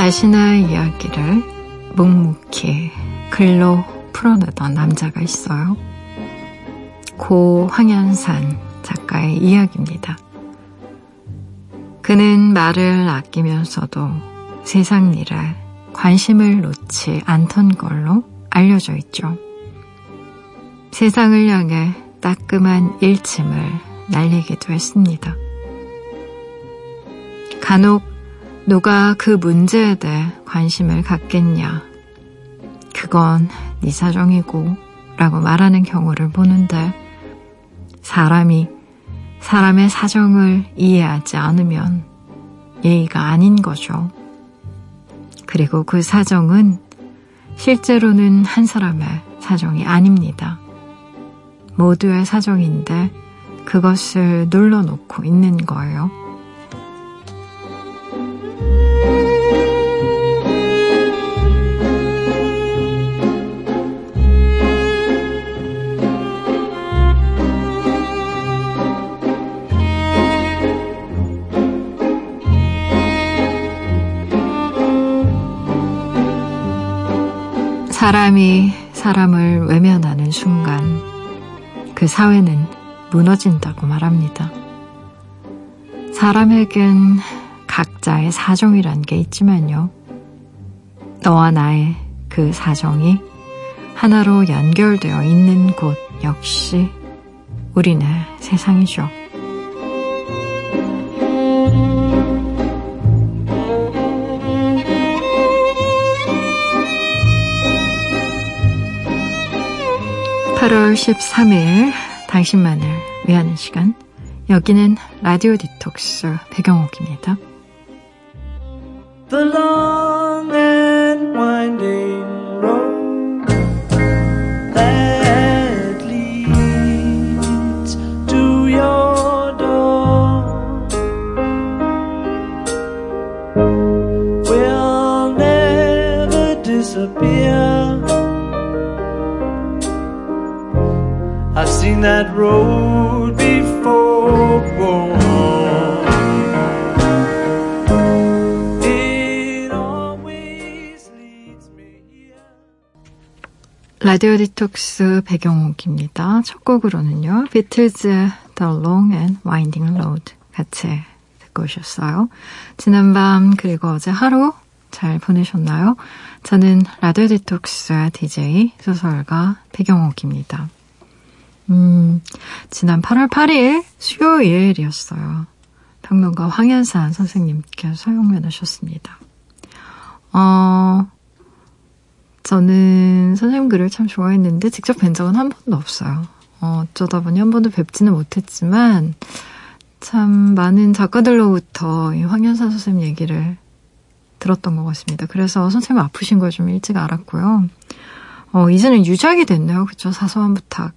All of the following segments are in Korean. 자신의 이야기를 묵묵히 글로 풀어내던 남자가 있어요. 고 황현산 작가의 이야기입니다. 그는 말을 아끼면서도 세상 일에 관심을 놓지 않던 걸로 알려져 있죠. 세상을 향해 따끔한 일침을 날리기도 했습니다. 간혹 누가 그 문제에 대해 관심을 갖겠냐, 그건 네 사정이고 라고 말하는 경우를 보는데, 사람이 사람의 사정을 이해하지 않으면 예의가 아닌 거죠. 그리고 그 사정은 실제로는 한 사람의 사정이 아닙니다. 모두의 사정인데 그것을 눌러놓고 있는 거예요. 사람이 사람을 외면하는 순간 그 사회는 무너진다고 말합니다. 사람에겐 각자의 사정이란 게 있지만요. 너와 나의 그 사정이 하나로 연결되어 있는 곳 역시 우리네 세상이죠. (8월 13일) 당신만을 위하는 시간, 여기는 라디오 디톡스 배경옥입니다. The long and winding road that leads to your door will never disappear. I've seen that road before. It always leads me here. 라디오 디톡스 배경옥입니다. 첫 곡으로는요, 비틀즈의 The Long and Winding Road 같이 듣고 오셨어요. 지난밤 그리고 어제 하루 잘 보내셨나요? 저는 라디오 디톡스의 DJ 소설가 배경옥입니다. 지난 8월 8일 수요일이었어요. 평론가 황현산 선생님께서 용면하셨습니다. 저는 선생님 글을 참 좋아했는데 직접 뵌 적은 한 번도 없어요. 어쩌다 보니 한 번도 뵙지는 못했지만 참 많은 작가들로부터 이 황현산 선생님 얘기를 들었던 것 같습니다. 그래서 선생님 아프신 걸 좀 일찍 알았고요. 이제는 유작이 됐네요. 그렇죠? 사소한 부탁.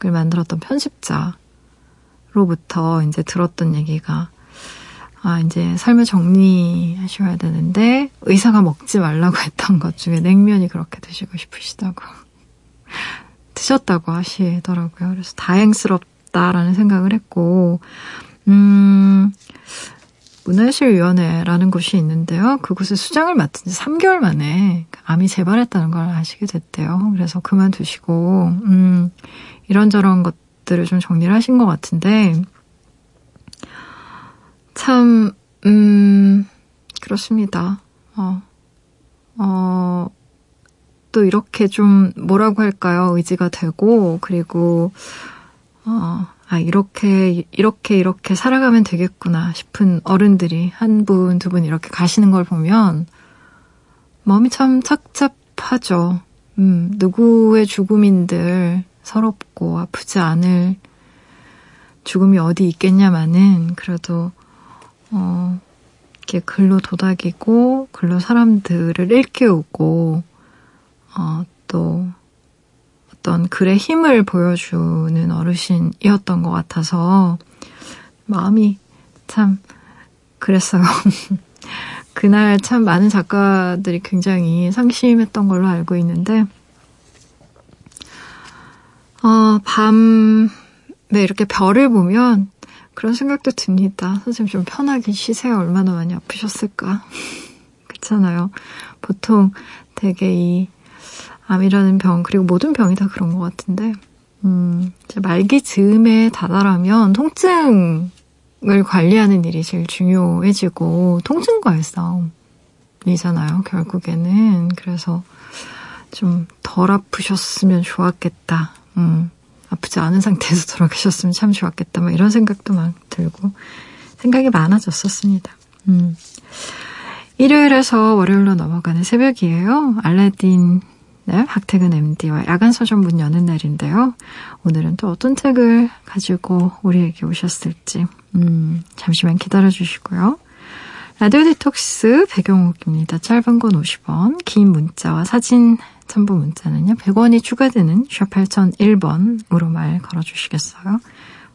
글 만들었던 편집자로부터 이제 들었던 얘기가, 이제 삶을 정리하셔야 되는데 의사가 먹지 말라고 했던 것 중에 냉면이 그렇게 드시고 싶으시다고 드셨다고 하시더라고요. 그래서 다행스럽다라는 생각을 했고, 문화예술위원회라는 곳이 있는데요. 그곳에 수장을 맡은 지 3개월 만에 암이 재발했다는 걸 아시게 됐대요. 그래서 그만두시고 이런저런 것들을 좀 정리를 하신 것 같은데 참 그렇습니다. 또 이렇게 좀 뭐라고 할까요? 의지가 되고 그리고 이렇게 살아가면 되겠구나 싶은 어른들이 한 분, 두 분 이렇게 가시는 걸 보면 마음이 참 착잡하죠. 누구의 죽음인들 서럽고 아프지 않을 죽음이 어디 있겠냐마는, 그래도 이렇게 글로 도닥이고 글로 사람들을 일깨우고 또 어떤 글의 힘을 보여주는 어르신이었던 것 같아서 마음이 참 그랬어요. 그날 참 많은 작가들이 굉장히 상심했던 걸로 알고 있는데 밤에 이렇게 별을 보면 그런 생각도 듭니다. 선생님 좀 편하게 쉬세요. 얼마나 많이 아프셨을까. 같잖아요. 보통 되게 이 암이라는 병, 그리고 모든 병이 다 그런 것 같은데 말기 즈음에 다다라면 통증을 관리하는 일이 제일 중요해지고 통증과의 싸움이잖아요, 결국에는. 그래서 좀 덜 아프셨으면 좋았겠다. 아프지 않은 상태에서 돌아가셨으면 참 좋았겠다. 막 이런 생각도 막 들고 생각이 많아졌었습니다. 일요일에서 월요일로 넘어가는 새벽이에요. 알라딘 네, 박태근 MD와 야간 서점 문 여는 날인데요. 오늘은 또 어떤 책을 가지고 우리에게 오셨을지 잠시만 기다려주시고요. 라디오 디톡스 배경옥입니다. 짧은 건 50원, 긴 문자와 사진 첨부 문자는요. 100원이 추가되는 샵 8001번으로 말 걸어주시겠어요?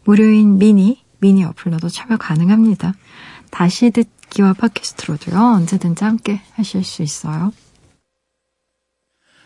무료인 미니 어플로도 참여 가능합니다. 다시 듣기와 팟캐스트로도요. 언제든지 함께 하실 수 있어요.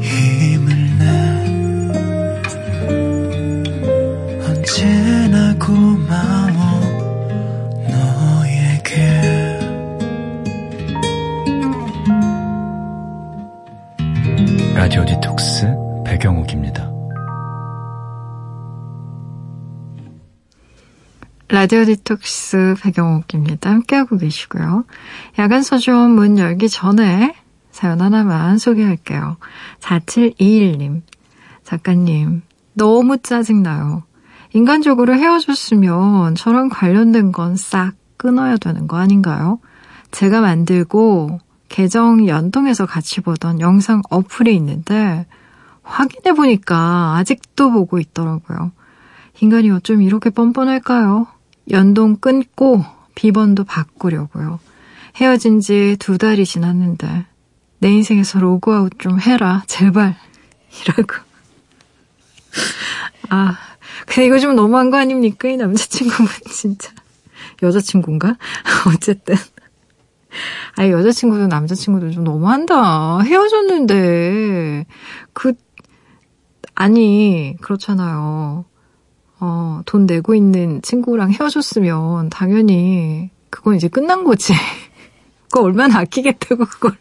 힘을 내. 언제나 고마워. 라디오 디톡스 배경옥입니다. 라디오 디톡스 배경옥입니다. 함께하고 계시고요. 야간 서점 문 열기 전에 사연 하나만 소개할게요. 4721님. 작가님, 너무 짜증나요. 인간적으로 헤어졌으면 저랑 관련된 건 싹 끊어야 되는 거 아닌가요? 제가 만들고 계정 연동해서 같이 보던 영상 어플이 있는데 확인해보니까 아직도 보고 있더라고요. 인간이 어쩜 이렇게 뻔뻔할까요? 연동 끊고 비번도 바꾸려고요. 헤어진 지 2달이 지났는데 내 인생에서 로그아웃 좀 해라 제발 이라고. 아 근데 이거 좀 너무한 거 아닙니까? 이 남자친구분 진짜. 여자친구인가? 어쨌든 아니 여자친구도 남자친구도 좀 너무한다. 헤어졌는데 아니 그렇잖아요. 돈 내고 있는 친구랑 헤어졌으면 당연히 그건 이제 끝난 거지. 그거 얼마나 아끼겠다고 그걸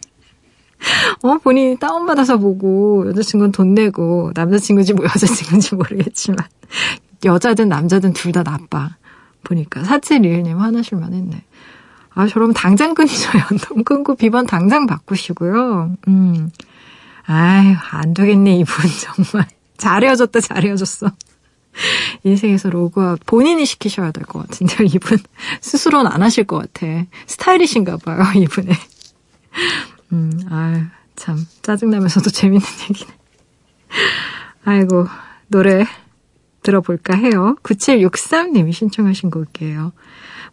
본인이 다운받아서 보고 여자친구는 돈 내고 남자친구인지 뭐 여자친구인지 모르겠지만 여자든 남자든 둘 다 나빠. 보니까 4721님 화나실만 했네. 아, 저러면 당장 끊이죠. 연동 끊고 비번 당장 바꾸시고요. 아유, 안 되겠네, 이분 정말. 잘 헤어졌다, 잘 헤어졌어. 인생에서 로그아웃 본인이 시키셔야 될 것 같은데요. 이분 스스로는 안 하실 것 같아. 스타일이신가 봐요, 이분의. 아유, 참 짜증나면서도 재밌는 얘기네. 아이고, 노래 들어볼까 해요. 9763님이 신청하신 곡이에요.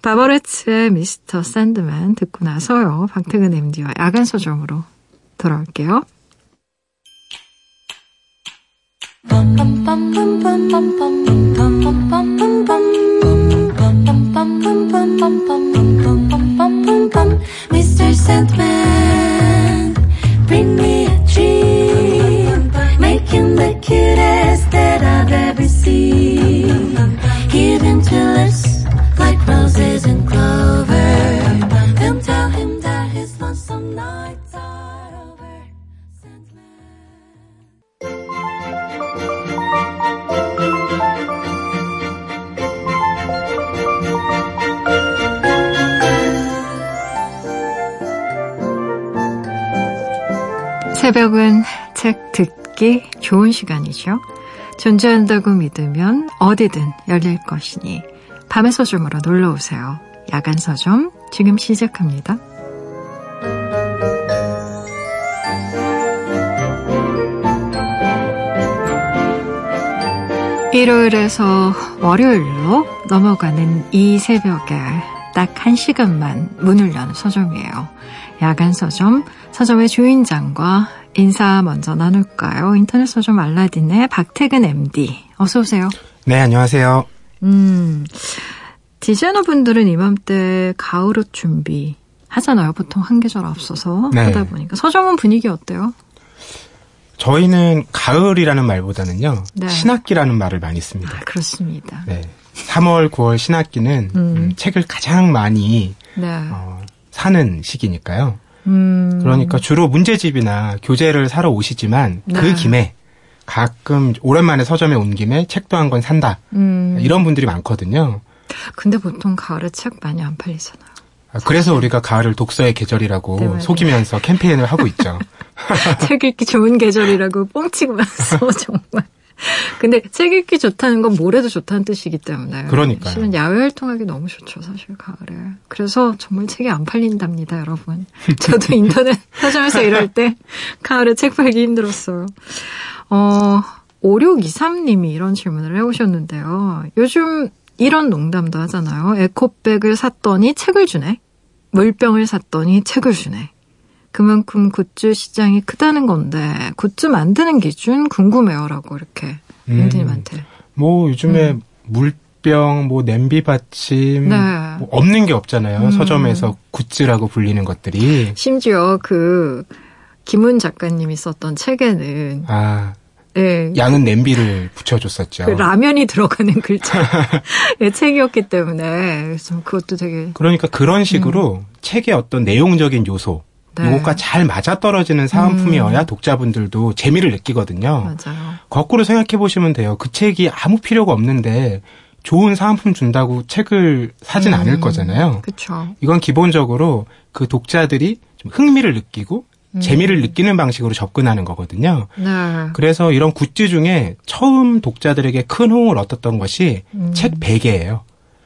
바버레츠의 미스터 샌드맨 듣고 나서요. 박태근 MD와 야간 서점으로 돌아올게요. Mr. Sandman, bring me a dream, making the cutest that I've ever seen, hidden tulips. Like roses and clover. They'll tell him that his lonesome nights are over. Sandman. 새벽은 책 듣기 좋은 시간이죠. 존재한다고 믿으면 어디든 열릴 것이니. 밤의 서점으로 놀러오세요. 야간 서점 지금 시작합니다. 일요일에서 월요일로 넘어가는 이 새벽에 딱 1시간만 문을 여는 서점이에요. 야간 서점, 서점의 주인장과 인사 먼저 나눌까요? 인터넷 서점 알라딘의 박태근 MD. 어서 오세요. 네, 안녕하세요. 디자이너 분들은 이맘때 가을옷 준비 하잖아요. 보통 한 계절 앞서서 네. 하다 보니까. 서점은 분위기 어때요? 저희는 가을이라는 말보다는요. 네. 신학기라는 말을 많이 씁니다. 아, 그렇습니다. 네. 3월, 9월 신학기는 책을 가장 많이 네. 사는 시기니까요. 그러니까 주로 문제집이나 교재를 사러 오시지만 네. 그 김에 가끔 오랜만에 서점에 온 김에 책도 한 권 산다. 이런 분들이 많거든요. 근데 보통 가을에 책 많이 안 팔리잖아요. 그래서 우리가 가을을 독서의 계절이라고 네, 속이면서 캠페인을 하고 있죠. 책 읽기 좋은 계절이라고 뻥치면서 정말. 근데 책 읽기 좋다는 건 뭘 해도 좋다는 뜻이기 때문에. 그러니까요. 실은 야외 활동하기 너무 좋죠. 사실 가을에. 그래서 정말 책이 안 팔린답니다. 여러분. 저도 인터넷 서점에서 일할 때 가을에 책 팔기 힘들었어요. 5623님이 이런 질문을 해오셨는데요. 요즘 이런 농담도 하잖아요. 에코백을 샀더니 책을 주네. 물병을 샀더니 책을 주네. 그만큼 굿즈 시장이 크다는 건데 굿즈 만드는 기준 궁금해요라고 이렇게 님들한테. 뭐 요즘에 물병, 뭐 냄비 받침 네. 뭐 없는 게 없잖아요. 서점에서 굿즈라고 불리는 것들이. 심지어 그 김훈 작가님이 썼던 책에는 네. 양은 냄비를 붙여줬었죠. 그 라면이 들어가는 글자의 네, 책이었기 때문에 그래서 그것도 되게. 그러니까 그런 식으로 책의 어떤 내용적인 요소. 네. 요것과 잘 맞아떨어지는 사은품이어야 독자분들도 재미를 느끼거든요. 맞아요. 거꾸로 생각해 보시면 돼요. 그 책이 아무 필요가 없는데 좋은 사은품 준다고 책을 사진 않을 거잖아요. 그렇죠. 이건 기본적으로 그 독자들이 좀 흥미를 느끼고 재미를 느끼는 방식으로 접근하는 거거든요. 네. 그래서 이런 굿즈 중에 처음 독자들에게 큰 호응을 얻었던 것이 책 베개예요.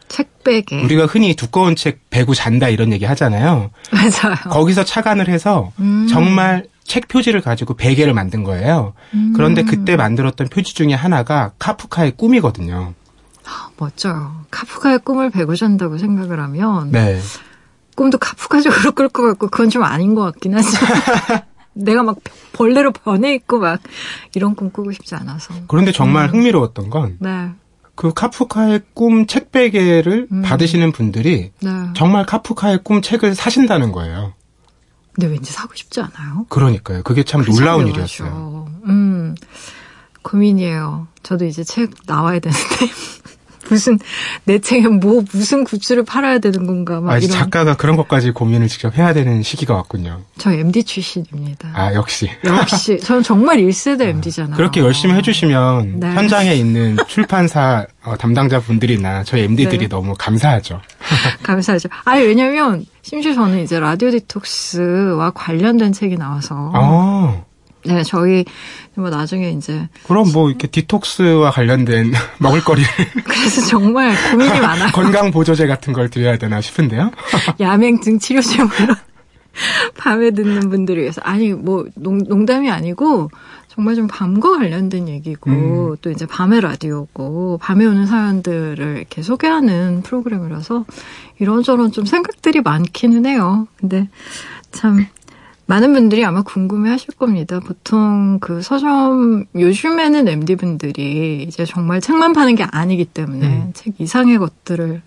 책 베개. 우리가 흔히 두꺼운 책 베고 잔다 이런 얘기 하잖아요. 맞아요. 거기서 착안을 해서 정말 책 표지를 가지고 베개를 만든 거예요. 그런데 그때 만들었던 표지 중에 하나가 카프카의 꿈이거든요. 멋져요. 카프카의 꿈을 베고 잔다고 생각을 하면 네. 꿈도 카프카적으로 끌 것 같고 그건 좀 아닌 것 같긴 하지만 내가 막 벌레로 변해 있고 막 이런 꿈 꾸고 싶지 않아서. 그런데 정말 흥미로웠던 건 네. 그 카프카의 꿈 책베개를 받으시는 분들이 네. 정말 카프카의 꿈 책을 사신다는 거예요. 근데 왠지 사고 싶지 않아요? 그러니까요. 그게 참 놀라운 맞죠. 일이었어요. 고민이에요. 저도 이제 책 나와야 되는데 무슨 내 책에 뭐 무슨 굿즈를 팔아야 되는 건가 막 이런. 작가가 그런 것까지 고민을 직접 해야 되는 시기가 왔군요. 저 MD 출신입니다. 역시. 역시. 저는 정말 1세대 MD잖아요. 그렇게 열심히 해주시면 네. 현장에 있는 출판사 담당자분들이나 저희 MD들이 네. 너무 감사하죠. 감사하죠. 왜냐면 심지어 저는 이제 라디오 디톡스와 관련된 책이 나와서 네, 저희 뭐 나중에 이제 그럼 뭐 이렇게 디톡스와 관련된 먹을거리를 그래서 정말 고민이 많아요. 건강 보조제 같은 걸 드려야 되나 싶은데요. 야맹증 치료제 뭐 이런 밤에 듣는 분들을 위해서 뭐 농담이 아니고 정말 좀 밤과 관련된 얘기고 또 이제 밤의 라디오고 밤에 오는 사연들을 이렇게 소개하는 프로그램이라서 이런저런 좀 생각들이 많기는 해요. 근데 참. 많은 분들이 아마 궁금해하실 겁니다. 보통 그 서점 요즘에는 MD분들이 이제 정말 책만 파는 게 아니기 때문에 책 이상의 것들을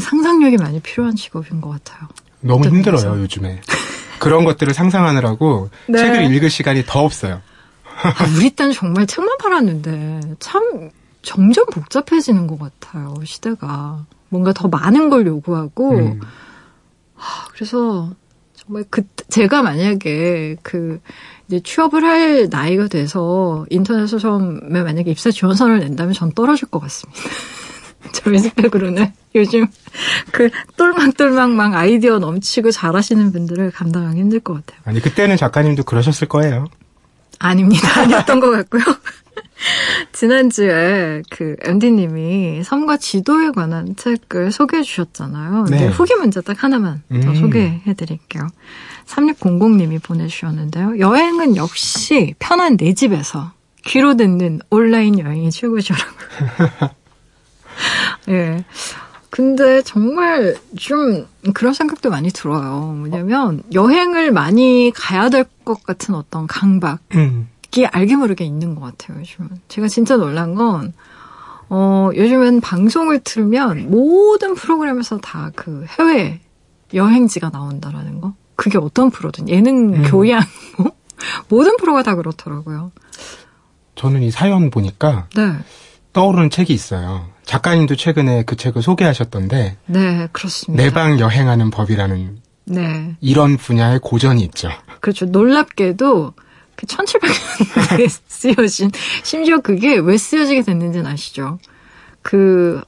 상상력이 많이 필요한 직업인 것 같아요. 너무 힘들어요 면에서. 요즘에. 그런 것들을 상상하느라고 네. 책을 읽을 시간이 더 없어요. 우리 때는 정말 책만 팔았는데 참 점점 복잡해지는 것 같아요. 시대가. 뭔가 더 많은 걸 요구하고 그래서 정말 제가 만약에 이제 취업을 할 나이가 돼서 인터넷 서점에 만약에 입사 지원서를 낸다면 전 떨어질 것 같습니다. 저 리스펙으로는 요즘 똘망똘망 아이디어 넘치고 잘하시는 분들을 감당하기 힘들 것 같아요. 그때는 작가님도 그러셨을 거예요. 아닙니다. 아니었던 것 같고요. 지난주에 MD님이 삶과 지도에 관한 책을 소개해 주셨잖아요. 네. 후기 문제 딱 하나만 더 소개해 드릴게요. 3600님이 보내주셨는데요. 여행은 역시 편한 내 집에서 귀로 듣는 온라인 여행이 최고죠라고. 예. 근데 정말 좀 그런 생각도 많이 들어요. 뭐냐면 여행을 많이 가야 될 것 같은 어떤 강박. 알게 모르게 있는 것 같아요, 요즘은. 제가 진짜 놀란 건 요즘은 방송을 틀면 모든 프로그램에서 다 그 해외 여행지가 나온다라는 거. 그게 어떤 프로든 예능, 교양, 뭐 모든 프로가 다 그렇더라고요. 저는 이 사연 보니까 네. 떠오르는 책이 있어요. 작가님도 최근에 그 책을 소개하셨던데 네, 그렇습니다. 내방 여행하는 법이라는 네. 이런 분야의 고전이 있죠. 그렇죠. 놀랍게도 그 1700년대에 쓰여진 심지어 그게 왜 쓰여지게 됐는지는 아시죠? 그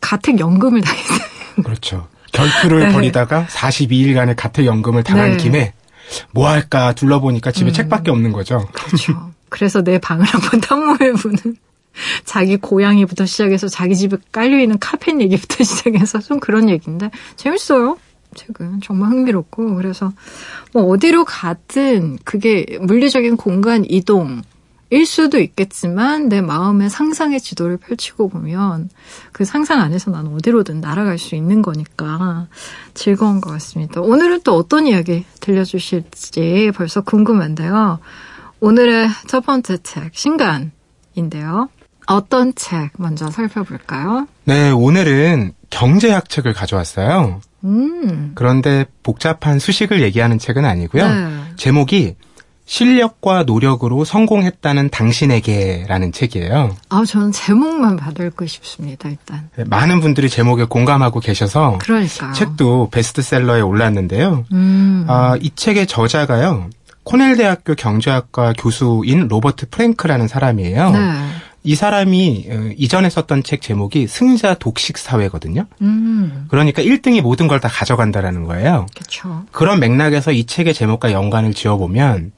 가택연금을 당했어요. 그렇죠. 결투를 네. 벌이다가 42일간의 가택연금을 당한 네. 김에 뭐 할까 둘러보니까 집에 책밖에 없는 거죠. 그렇죠. 그래서 내 방을 한번 탐험해보는 자기 고양이부터 시작해서 자기 집에 깔려있는 카펫 얘기부터 시작해서 좀 그런 얘기인데 재밌어요. 책은 정말 흥미롭고 그래서 뭐 어디로 가든 그게 물리적인 공간 이동 일 수도 있겠지만 내 마음의 상상의 지도를 펼치고 보면 그 상상 안에서 난 어디로든 날아갈 수 있는 거니까 즐거운 것 같습니다. 오늘은 또 어떤 이야기 들려주실지 벌써 궁금한데요. 오늘의 첫 번째 책, 신간인데요. 어떤 책 먼저 살펴볼까요? 네, 오늘은 경제학 책을 가져왔어요. 그런데 복잡한 수식을 얘기하는 책은 아니고요. 네. 제목이 실력과 노력으로 성공했다는 당신에게라는 책이에요. 아, 저는 제목만 봐도 읽고 싶습니다. 일단 많은 분들이 제목에 공감하고 계셔서 그러니까요. 책도 베스트셀러에 올랐는데요. 아, 이 책의 저자가요. 코넬 대학교 경제학과 교수인 로버트 프랭크라는 사람이에요. 네. 이 사람이 이전에 썼던 책 제목이 승자 독식 사회거든요. 그러니까 1등이 모든 걸 다 가져간다라는 거예요. 그쵸. 그런 맥락에서 이 책의 제목과 연관을 지어보면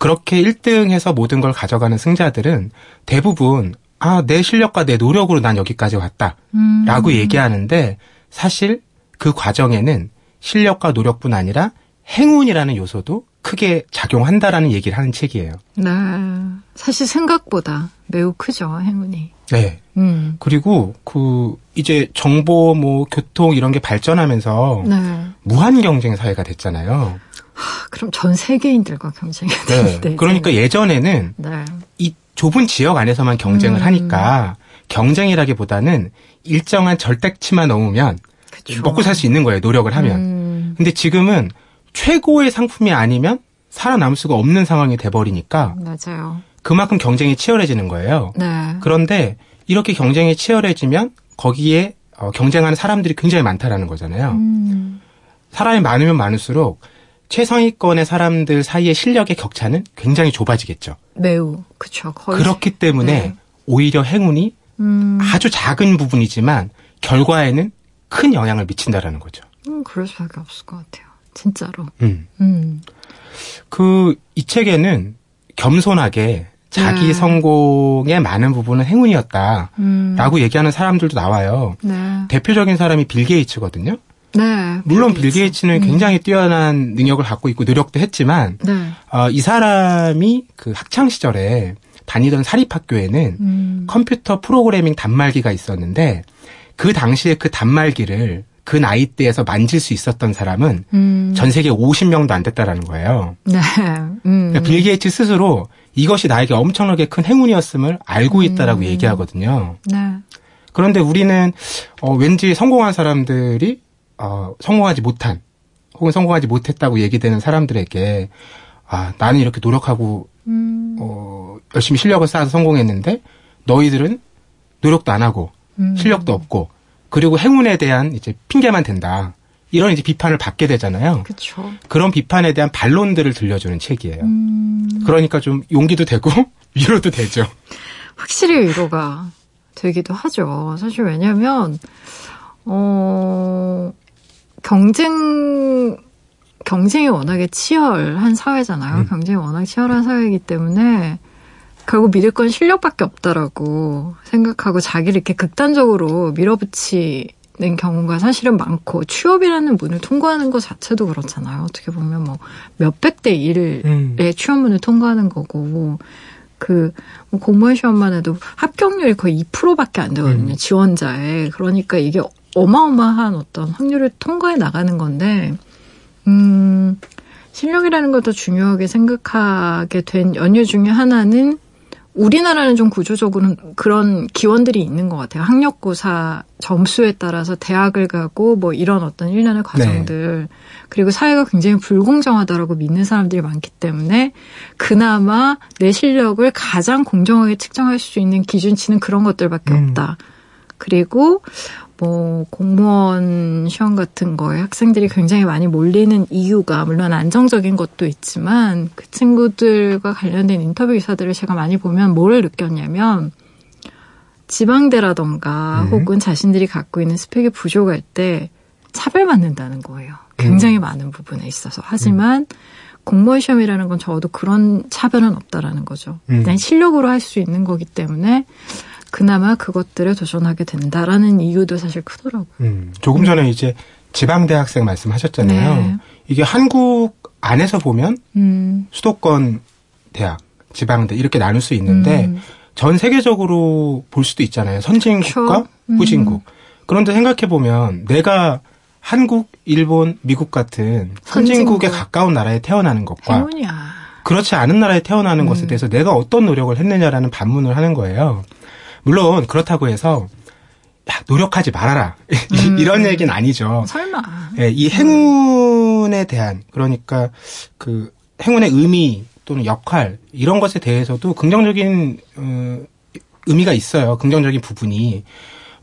그렇게 1등해서 모든 걸 가져가는 승자들은 대부분 아, 내 실력과 내 노력으로 난 여기까지 왔다 라고 얘기하는데 사실 그 과정에는 실력과 노력뿐 아니라 행운이라는 요소도 크게 작용한다라는 얘기를 하는 책이에요. 네. 사실 생각보다 매우 크죠, 행운이. 네. 그리고 이제 정보, 뭐 교통 이런 게 발전하면서 네. 무한 경쟁 사회가 됐잖아요. 하, 그럼 전 세계인들과 경쟁해야 되는데. 네. 그러니까 예전에는 네. 이 좁은 지역 안에서만 경쟁을 하니까 경쟁이라기보다는 일정한 절대치만 넘으면 그쵸. 먹고 살 수 있는 거예요, 노력을 하면. 근데 지금은 최고의 상품이 아니면 살아남을 수가 없는 상황이 돼버리니까 맞아요. 그만큼 경쟁이 치열해지는 거예요. 네. 그런데 이렇게 경쟁이 치열해지면 거기에 경쟁하는 사람들이 굉장히 많다라는 거잖아요. 사람이 많으면 많을수록 최상위권의 사람들 사이의 실력의 격차는 굉장히 좁아지겠죠. 매우. 그렇죠. 그렇기 때문에 네. 오히려 행운이 아주 작은 부분이지만 결과에는 큰 영향을 미친다라는 거죠. 그럴 수밖에 없을 것 같아요. 진짜로. 이 책에는 겸손하게 자기 네. 성공의 많은 부분은 행운이었다라고 얘기하는 사람들도 나와요. 네. 대표적인 사람이 빌 게이츠거든요. 네. 물론 빌 게이츠는 굉장히 뛰어난 능력을 갖고 있고 노력도 했지만 네. 이 사람이 그 학창 시절에 다니던 사립학교에는 컴퓨터 프로그래밍 단말기가 있었는데 그 당시에 그 단말기를 그 나이대에서 만질 수 있었던 사람은 전 세계 50명도 안 됐다라는 거예요. 네. 그러니까 빌 게이츠 스스로 이것이 나에게 엄청나게 큰 행운이었음을 알고 있다라고 얘기하거든요. 네. 그런데 우리는 왠지 성공한 사람들이 성공하지 못한 혹은 성공하지 못했다고 얘기되는 사람들에게 아, 나는 이렇게 노력하고 열심히 실력을 쌓아서 성공했는데 너희들은 노력도 안 하고 실력도 없고 그리고 행운에 대한 이제 핑계만 댄다. 이런 이제 비판을 받게 되잖아요. 그렇죠. 그런 비판에 대한 반론들을 들려주는 책이에요. 그러니까 좀 용기도 되고 위로도 되죠. 확실히 위로가 되기도 하죠. 사실 왜냐하면 경쟁이 워낙에 치열한 사회잖아요. 경쟁이 워낙 치열한 사회이기 때문에 결국 믿을 건 실력밖에 없다라고 생각하고 자기를 이렇게 극단적으로 밀어붙이는 경우가 사실은 많고 취업이라는 문을 통과하는 것 자체도 그렇잖아요. 어떻게 보면 뭐 몇백 대 1의 취업문을 통과하는 거고 그 공무원 시험만 해도 합격률이 거의 2%밖에 안 되거든요. 지원자에. 그러니까 이게 어마어마한 어떤 확률을 통과해 나가는 건데 실력이라는 것도 중요하게 생각하게 된 연유 중에 하나는 우리나라는 좀 구조적으로는 그런 기원들이 있는 것 같아요. 학력고사 점수에 따라서 대학을 가고 뭐 이런 어떤 일련의 과정들. 네. 그리고 사회가 굉장히 불공정하다라고 믿는 사람들이 많기 때문에 그나마 내 실력을 가장 공정하게 측정할 수 있는 기준치는 그런 것들밖에 없다. 그리고 뭐 공무원 시험 같은 거에 학생들이 굉장히 많이 몰리는 이유가 물론 안정적인 것도 있지만 그 친구들과 관련된 인터뷰 기사들을 제가 많이 보면 뭐를 느꼈냐면 지방대라던가 혹은 자신들이 갖고 있는 스펙이 부족할 때 차별받는다는 거예요. 굉장히 많은 부분에 있어서. 하지만 공무원 시험이라는 건 적어도 그런 차별은 없다라는 거죠. 그냥 실력으로 할 수 있는 거기 때문에 그나마 그것들에 도전하게 된다라는 이유도 사실 크더라고요. 조금 전에 이제 지방대학생 말씀하셨잖아요. 네. 이게 한국 안에서 보면 수도권 대학, 지방대 이렇게 나눌 수 있는데 전 세계적으로 볼 수도 있잖아요. 선진국과 후진국. 그런데 생각해보면 내가 한국, 일본, 미국 같은 선진국에 가까운 나라에 태어나는 것과 행운이야. 그렇지 않은 나라에 태어나는 것에 대해서 내가 어떤 노력을 했느냐라는 반문을 하는 거예요. 물론 그렇다고 해서 야, 노력하지 말아라 이런 얘기는 아니죠. 설마. 예, 이 행운에 대한 그러니까 그 행운의 의미 또는 역할 이런 것에 대해서도 긍정적인 의미가 있어요. 긍정적인 부분이.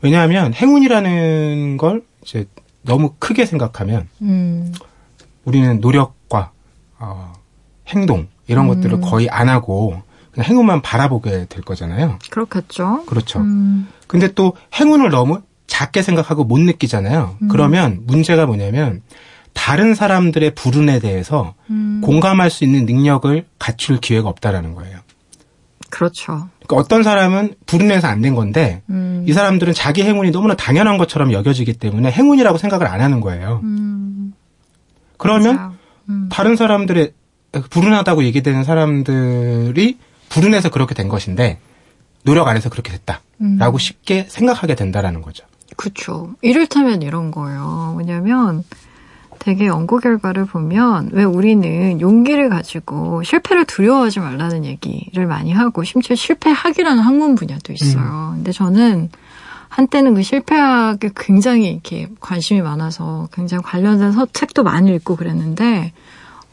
왜냐하면 행운이라는 걸 이제 너무 크게 생각하면 우리는 노력과 행동 이런 것들을 거의 안 하고 그냥 행운만 바라보게 될 거잖아요. 그렇겠죠. 그렇죠. 근데 또 행운을 너무 작게 생각하고 못 느끼잖아요. 그러면 문제가 뭐냐면 다른 사람들의 불운에 대해서 공감할 수 있는 능력을 갖출 기회가 없다라는 거예요. 그렇죠. 그러니까 어떤 사람은 불운에서 안 된 건데 이 사람들은 자기 행운이 너무나 당연한 것처럼 여겨지기 때문에 행운이라고 생각을 안 하는 거예요. 그러면 다른 사람들의 불운하다고 얘기되는 사람들이 불운해서 그렇게 된 것인데 노력 안 해서 그렇게 됐다라고 쉽게 생각하게 된다라는 거죠. 그렇죠. 이를테면 이런 거예요. 왜냐하면 되게 연구 결과를 보면 왜 우리는 용기를 가지고 실패를 두려워하지 말라는 얘기를 많이 하고 심지어 실패학이라는 학문 분야도 있어요. 근데 저는 한때는 그 실패학에 굉장히 이렇게 관심이 많아서 굉장히 관련된 책도 많이 읽고 그랬는데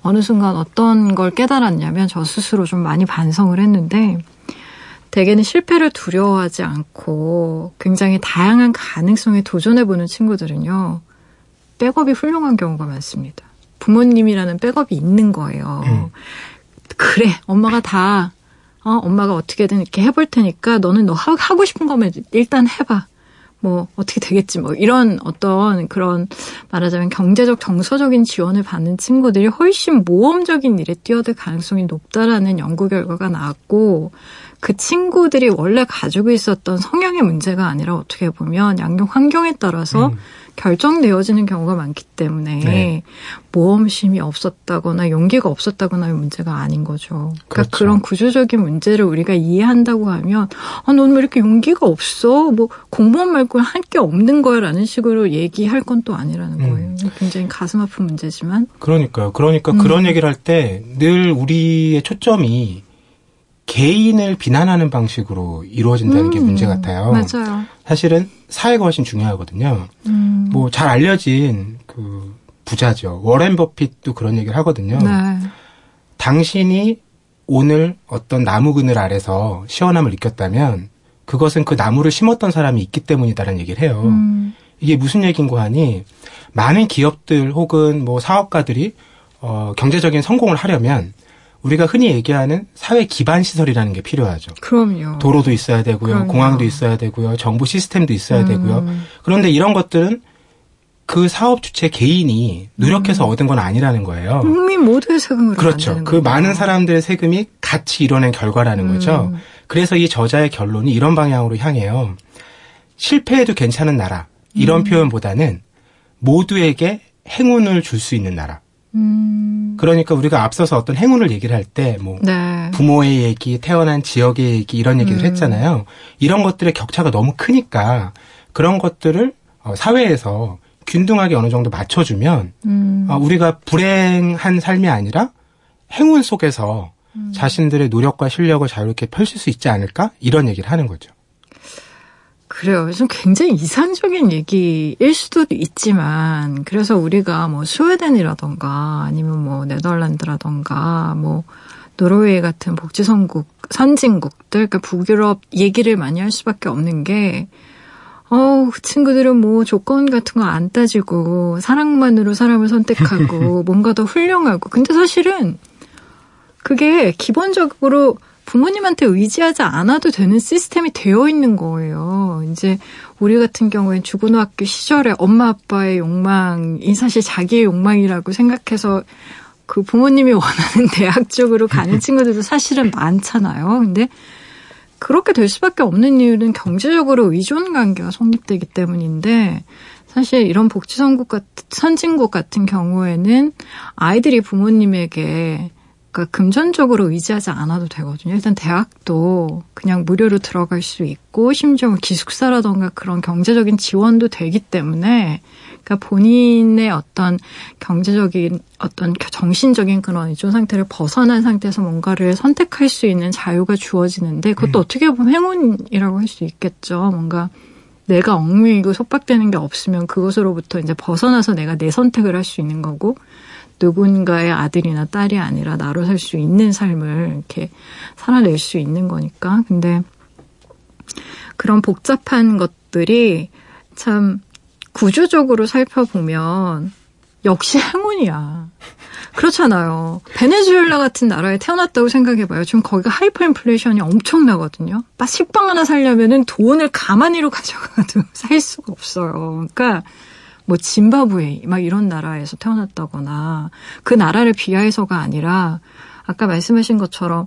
어느 순간 어떤 걸 깨달았냐면 저 스스로 좀 많이 반성을 했는데 대개는 실패를 두려워하지 않고 굉장히 다양한 가능성에 도전해보는 친구들은요. 백업이 훌륭한 경우가 많습니다. 부모님이라는 백업이 있는 거예요. 그래, 엄마가 다 엄마가 어떻게든 이렇게 해볼 테니까 너는 너 하고 싶은 거면 일단 해봐. 뭐 어떻게 되겠지 뭐 이런 어떤 그런 말하자면 경제적 정서적인 지원을 받는 친구들이 훨씬 모험적인 일에 뛰어들 가능성이 높다라는 연구 결과가 나왔고 그 친구들이 원래 가지고 있었던 성향의 문제가 아니라 어떻게 보면 양육 환경에 따라서 결정되어지는 경우가 많기 때문에 네. 모험심이 없었다거나 용기가 없었다거나의 문제가 아닌 거죠. 그러니까 그렇죠. 그런 구조적인 문제를 우리가 이해한다고 하면 넌 왜 이렇게 용기가 없어? 뭐 공무원 말고는 할 게 없는 거야 라는 식으로 얘기할 건 또 아니라는 거예요. 굉장히 가슴 아픈 문제지만. 그러니까요. 그러니까 그런 얘기를 할 때 늘 우리의 초점이 개인을 비난하는 방식으로 이루어진다는 게 문제 같아요. 맞아요. 사실은 사회가 훨씬 중요하거든요. 뭐 잘 알려진 그 부자죠. 워렌 버핏도 그런 얘기를 하거든요. 네. 당신이 오늘 어떤 나무 그늘 아래서 시원함을 느꼈다면 그것은 그 나무를 심었던 사람이 있기 때문이다라는 얘기를 해요. 이게 무슨 얘기인고 하니 많은 기업들 혹은 뭐 사업가들이 경제적인 성공을 하려면 우리가 흔히 얘기하는 사회 기반 시설이라는 게 필요하죠. 그럼요. 도로도 있어야 되고요. 그럼요. 공항도 있어야 되고요. 정부 시스템도 있어야 되고요. 그런데 이런 것들은 그 사업 주체 개인이 노력해서 얻은 건 아니라는 거예요. 국민 모두의 세금으로. 그렇죠. 그 많은 사람들의 세금이 같이 이뤄낸 결과라는 거죠. 그래서 이 저자의 결론이 이런 방향으로 향해요. 실패해도 괜찮은 나라. 이런 표현보다는 모두에게 행운을 줄 수 있는 나라. 그러니까 우리가 앞서서 어떤 행운을 얘기를 할 때 뭐 네. 부모의 얘기, 태어난 지역의 얘기 이런 얘기를 했잖아요. 이런 것들의 격차가 너무 크니까 그런 것들을 사회에서 균등하게 어느 정도 맞춰주면 우리가 불행한 삶이 아니라 행운 속에서 자신들의 노력과 실력을 자유롭게 펼칠 수 있지 않을까? 이런 얘기를 하는 거죠. 그래요. 좀 굉장히 이상적인 얘기일 수도 있지만, 그래서 우리가 뭐 스웨덴이라던가 아니면 뭐 네덜란드라던가 뭐 노르웨이 같은 복지선국, 선진국들, 그러니까 북유럽 얘기를 많이 할 수밖에 없는 게, 그 친구들은 뭐 조건 같은 거 안 따지고 사랑만으로 사람을 선택하고 뭔가 더 훌륭하고. 근데 사실은 그게 기본적으로 부모님한테 의지하지 않아도 되는 시스템이 되어 있는 거예요. 이제 우리 같은 경우엔 주고등학교 시절에 엄마 아빠의 욕망이 사실 자기의 욕망이라고 생각해서 그 부모님이 원하는 대학 쪽으로 가는 친구들도 사실은 많잖아요. 근데 그렇게 될 수밖에 없는 이유는 경제적으로 의존 관계가 성립되기 때문인데, 사실 이런 복지선국 같은, 선진국 같은 경우에는 아이들이 부모님에게 금전적으로 의지하지 않아도 되거든요. 일단 대학도 그냥 무료로 들어갈 수 있고, 심지어 기숙사라던가 그런 경제적인 지원도 되기 때문에, 그러니까 본인의 어떤 경제적인, 어떤 정신적인 그런 이전 상태를 벗어난 상태에서 뭔가를 선택할 수 있는 자유가 주어지는데, 그것도 어떻게 보면 행운이라고 할 수 있겠죠. 뭔가 내가 얽매이고 속박되는 게 없으면 그것으로부터 이제 벗어나서 내가 내 선택을 할 수 있는 거고, 누군가의 아들이나 딸이 아니라 나로 살 수 있는 삶을 이렇게 살아낼 수 있는 거니까. 근데 그런 복잡한 것들이 참 구조적으로 살펴보면 역시 행운이야. 그렇잖아요. 베네수엘라 같은 나라에 태어났다고 생각해봐요. 지금 거기가 하이퍼인플레이션이 엄청나거든요. 식빵 하나 사려면은 돈을 가만히로 가져가도 살 수가 없어요. 그러니까 뭐 짐바브웨 막 이런 나라에서 태어났다거나, 그 나라를 비하해서가 아니라 아까 말씀하신 것처럼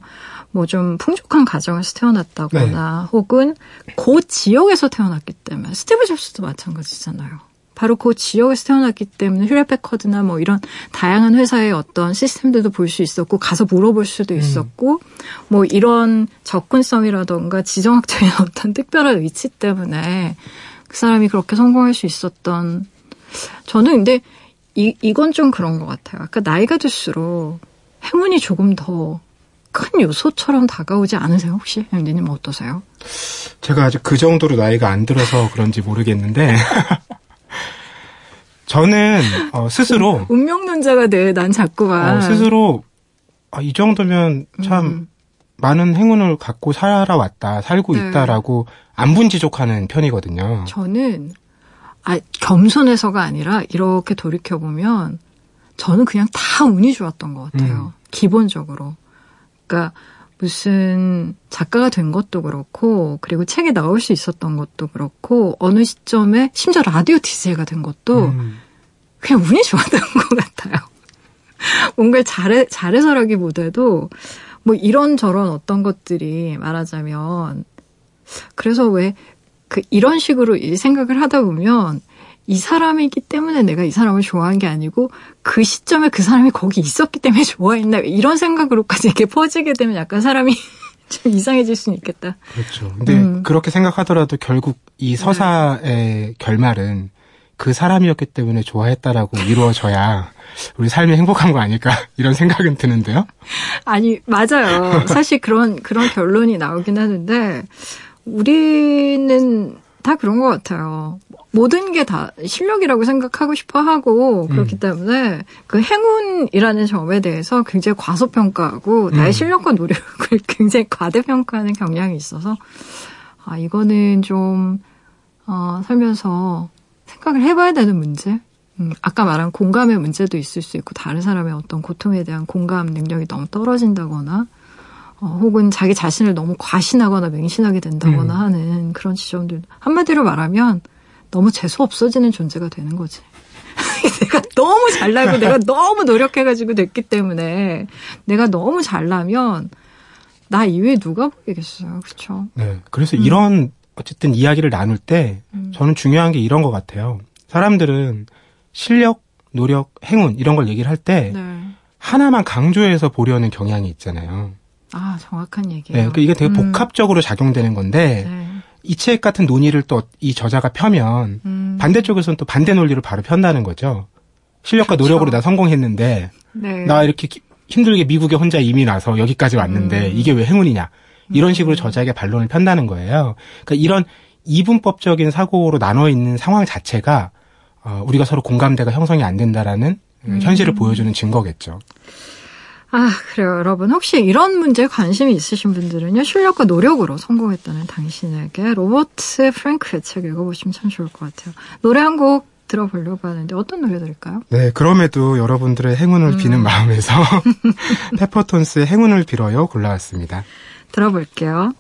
뭐 좀 풍족한 가정에서 태어났다거나, 네. 혹은 그 지역에서 태어났기 때문에, 스티브 잡스도 마찬가지잖아요. 바로 그 지역에서 태어났기 때문에 휴렛 패커드나 뭐 이런 다양한 회사의 어떤 시스템들도 볼 수 있었고, 가서 물어볼 수도 있었고, 뭐 이런 접근성이라던가 지정학적인 어떤 특별한 위치 때문에 그 사람이 그렇게 성공할 수 있었던. 저는 근데 이건 좀 그런 것 같아요. 아까 나이가 들수록 행운이 조금 더 큰 요소처럼 다가오지 않으세요? 혹시 MD님 어떠세요? 제가 아직 그 정도로 나이가 안 들어서 그런지 모르겠는데 저는 스스로 운명론자가 돼. 난 자꾸만 스스로 이 정도면 참 많은 행운을 갖고 살아왔다, 살고 네. 있다라고 안분지족하는 편이거든요. 저는 겸손해서가 아니라 이렇게 돌이켜보면 저는 그냥 다 운이 좋았던 것 같아요. 기본적으로. 그러니까 무슨 작가가 된 것도 그렇고, 그리고 책이 나올 수 있었던 것도 그렇고, 어느 시점에 심지어 라디오 DJ가 된 것도 그냥 운이 좋았던 것 같아요. 뭔가를 잘해서라기보다도 뭐 이런저런 어떤 것들이 말하자면, 그래서 왜 이런 식으로 생각을 하다 보면 이 사람이기 때문에 내가 이 사람을 좋아한 게 아니고 그 시점에 그 사람이 거기 있었기 때문에 좋아했나, 이런 생각으로까지 이렇게 퍼지게 되면 약간 사람이 좀 이상해질 수는 있겠다. 그렇죠. 근데 그렇게 생각하더라도 결국 이 서사의 결말은 그 사람이었기 때문에 좋아했다라고 이루어져야 우리 삶이 행복한 거 아닐까, 이런 생각은 드는데요. 아니, 맞아요. 사실 그런 결론이 나오긴 하는데, 우리는 다 그런 것 같아요. 모든 게 다 실력이라고 생각하고 싶어 하고, 그렇기 때문에 그 행운이라는 점에 대해서 굉장히 과소평가하고, 나의 실력과 노력을 굉장히 과대평가하는 경향이 있어서, 이거는 좀, 살면서 생각을 해봐야 되는 문제? 아까 말한 공감의 문제도 있을 수 있고, 다른 사람의 어떤 고통에 대한 공감 능력이 너무 떨어진다거나, 혹은 자기 자신을 너무 과신하거나 맹신하게 된다거나 하는 그런 지점들. 한마디로 말하면 너무 재수 없어지는 존재가 되는 거지. 내가 너무 잘나고 내가 너무 노력해가지고 됐기 때문에, 내가 너무 잘나면 나 이외에 누가 보겠어요. 그렇죠? 네. 그래서 이런 어쨌든 이야기를 나눌 때 저는 중요한 게 이런 것 같아요. 사람들은 실력, 노력, 행운 이런 걸 얘기를 할 때 네. 하나만 강조해서 보려는 경향이 있잖아요. 정확한 얘기예요. 네, 그러니까 이게 되게 복합적으로 작용되는 건데, 네. 이 책 같은 논의를 또 이 저자가 펴면 반대쪽에서는 또 반대 논리를 바로 편다는 거죠. 실력과 그렇죠. 노력으로 나 성공했는데, 네. 나 이렇게 힘들게 미국에 혼자 이민 와서 여기까지 왔는데 이게 왜 행운이냐. 이런 식으로 저자에게 반론을 편다는 거예요. 그러니까 이런 이분법적인 사고로 나눠 있는 상황 자체가 우리가 서로 공감대가 형성이 안 된다라는 현실을 보여주는 증거겠죠. 아, 그래요. 여러분 혹시 이런 문제에 관심이 있으신 분들은요. 실력과 노력으로 성공했다는 당신에게 로버트 프랭크의 책 읽어보시면 참 좋을 것 같아요. 노래 한 곡 들어보려고 하는데 어떤 노래 들을까요? 네, 그럼에도 여러분들의 행운을 비는 마음에서 페퍼톤스의 행운을 빌어요 골라왔습니다. 들어볼게요.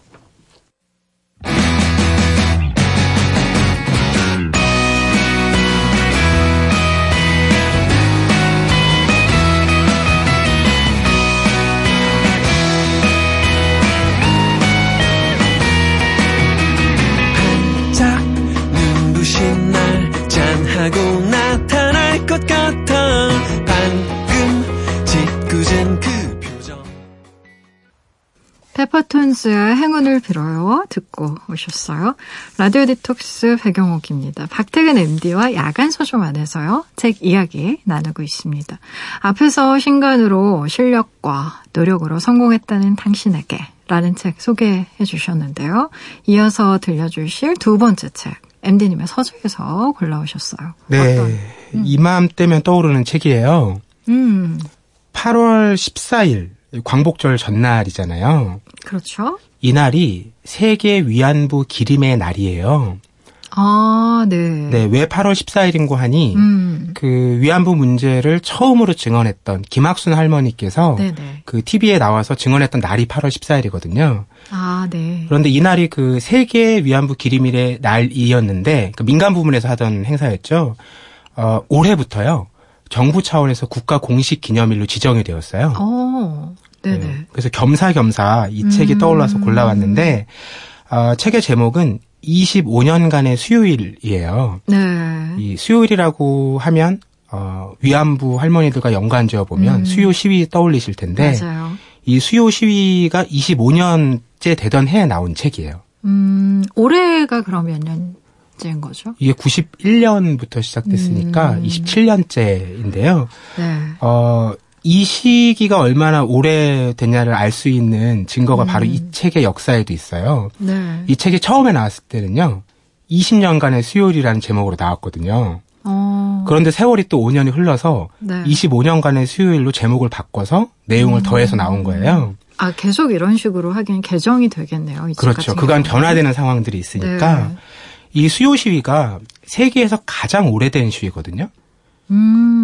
페퍼톤스의 행운을 빌어요 듣고 오셨어요. 라디오 디톡스 배경옥입니다. 박태근 MD와 야간 서점 안에서요 책 이야기 나누고 있습니다. 앞에서 신간으로 실력과 노력으로 성공했다는 당신에게 라는 책 소개해 주셨는데요. 이어서 들려주실 두 번째 책 MD님의 서적에서 골라오셨어요. 네, 어떤? 이맘때면 떠오르는 책이에요. 8월 14일 광복절 전날이잖아요. 그렇죠. 이 날이 세계 위안부 기림의 날이에요. 아, 네. 네, 왜 8월 14일인고 하니 그 위안부 문제를 처음으로 증언했던 김학순 할머니께서 네네. 그 TV에 나와서 증언했던 날이 8월 14일이거든요. 아, 네. 그런데 이 날이 그 세계 위안부 기림일의 날이었는데 그 민간 부문에서 하던 행사였죠. 올해부터요. 정부 차원에서 국가 공식 기념일로 지정이 되었어요. 오, 네네. 네, 그래서 겸사겸사 이 책이 떠올라서 골라왔는데 책의 제목은 25년간의 수요일이에요. 네. 이 수요일이라고 하면 위안부 할머니들과 연관 지어보면 수요 시위 떠올리실 텐데 맞아요. 이 수요 시위가 25년째 되던 해에 나온 책이에요. 올해가 그러면 인 거죠? 이게 91년부터 시작됐으니까 27년째인데요. 네. 이 시기가 얼마나 오래됐냐를 알 수 있는 증거가 바로 이 책의 역사에도 있어요. 네. 이 책이 처음에 나왔을 때는요. 20년간의 수요일이라는 제목으로 나왔거든요. 그런데 세월이 또 5년이 흘러서 네. 25년간의 수요일로 제목을 바꿔서 내용을 더해서 나온 거예요. 아, 계속 이런 식으로 하긴 개정이 되겠네요. 이 책 그렇죠. 그간 변화되는 상황들이 있으니까. 네. 이 수요 시위가 세계에서 가장 오래된 시위거든요.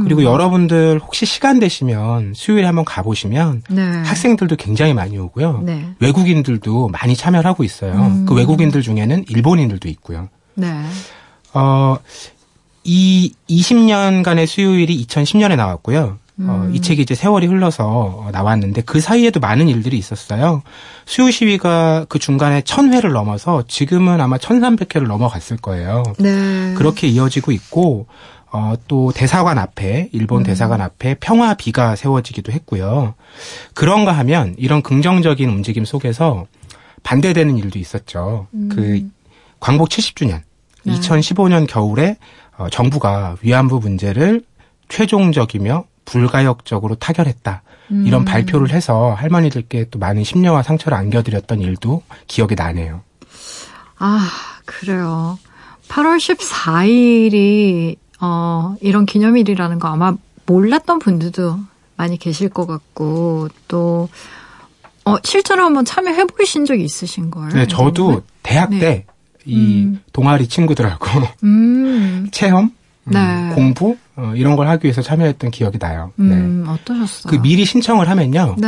그리고 여러분들 혹시 시간 되시면 수요일에 한번 가보시면 네. 학생들도 굉장히 많이 오고요. 네. 외국인들도 많이 참여를 하고 있어요. 그 외국인들 중에는 일본인들도 있고요. 네. 이 20년간의 수요일이 2010년에 나왔고요. 이 책이 이제 세월이 흘러서 나왔는데 그 사이에도 많은 일들이 있었어요. 수요 시위가 그 중간에 1000회를 넘어서 지금은 아마 1300회를 넘어갔을 거예요. 네. 그렇게 이어지고 있고 또 대사관 앞에 일본 대사관 앞에 평화 비가 세워지기도 했고요. 그런가 하면 이런 긍정적인 움직임 속에서 반대되는 일도 있었죠. 그 광복 70주년 2015년 겨울에 정부가 위안부 문제를 최종적이며 불가역적으로 타결했다. 이런 발표를 해서 할머니들께 또 많은 심려와 상처를 안겨드렸던 일도 기억이 나네요. 아, 그래요. 8월 14일이 이런 기념일이라는 거 아마 몰랐던 분들도 많이 계실 것 같고 또 실제로 한번 참여해보신 적이 있으신 거예요? 네, 저도 대학 때 이 동아리 친구들하고 체험? 네. 공부 이런 걸 하기 위해서 참여했던 기억이 나요. 네. 어떠셨어요? 그 미리 신청을 하면요. 네.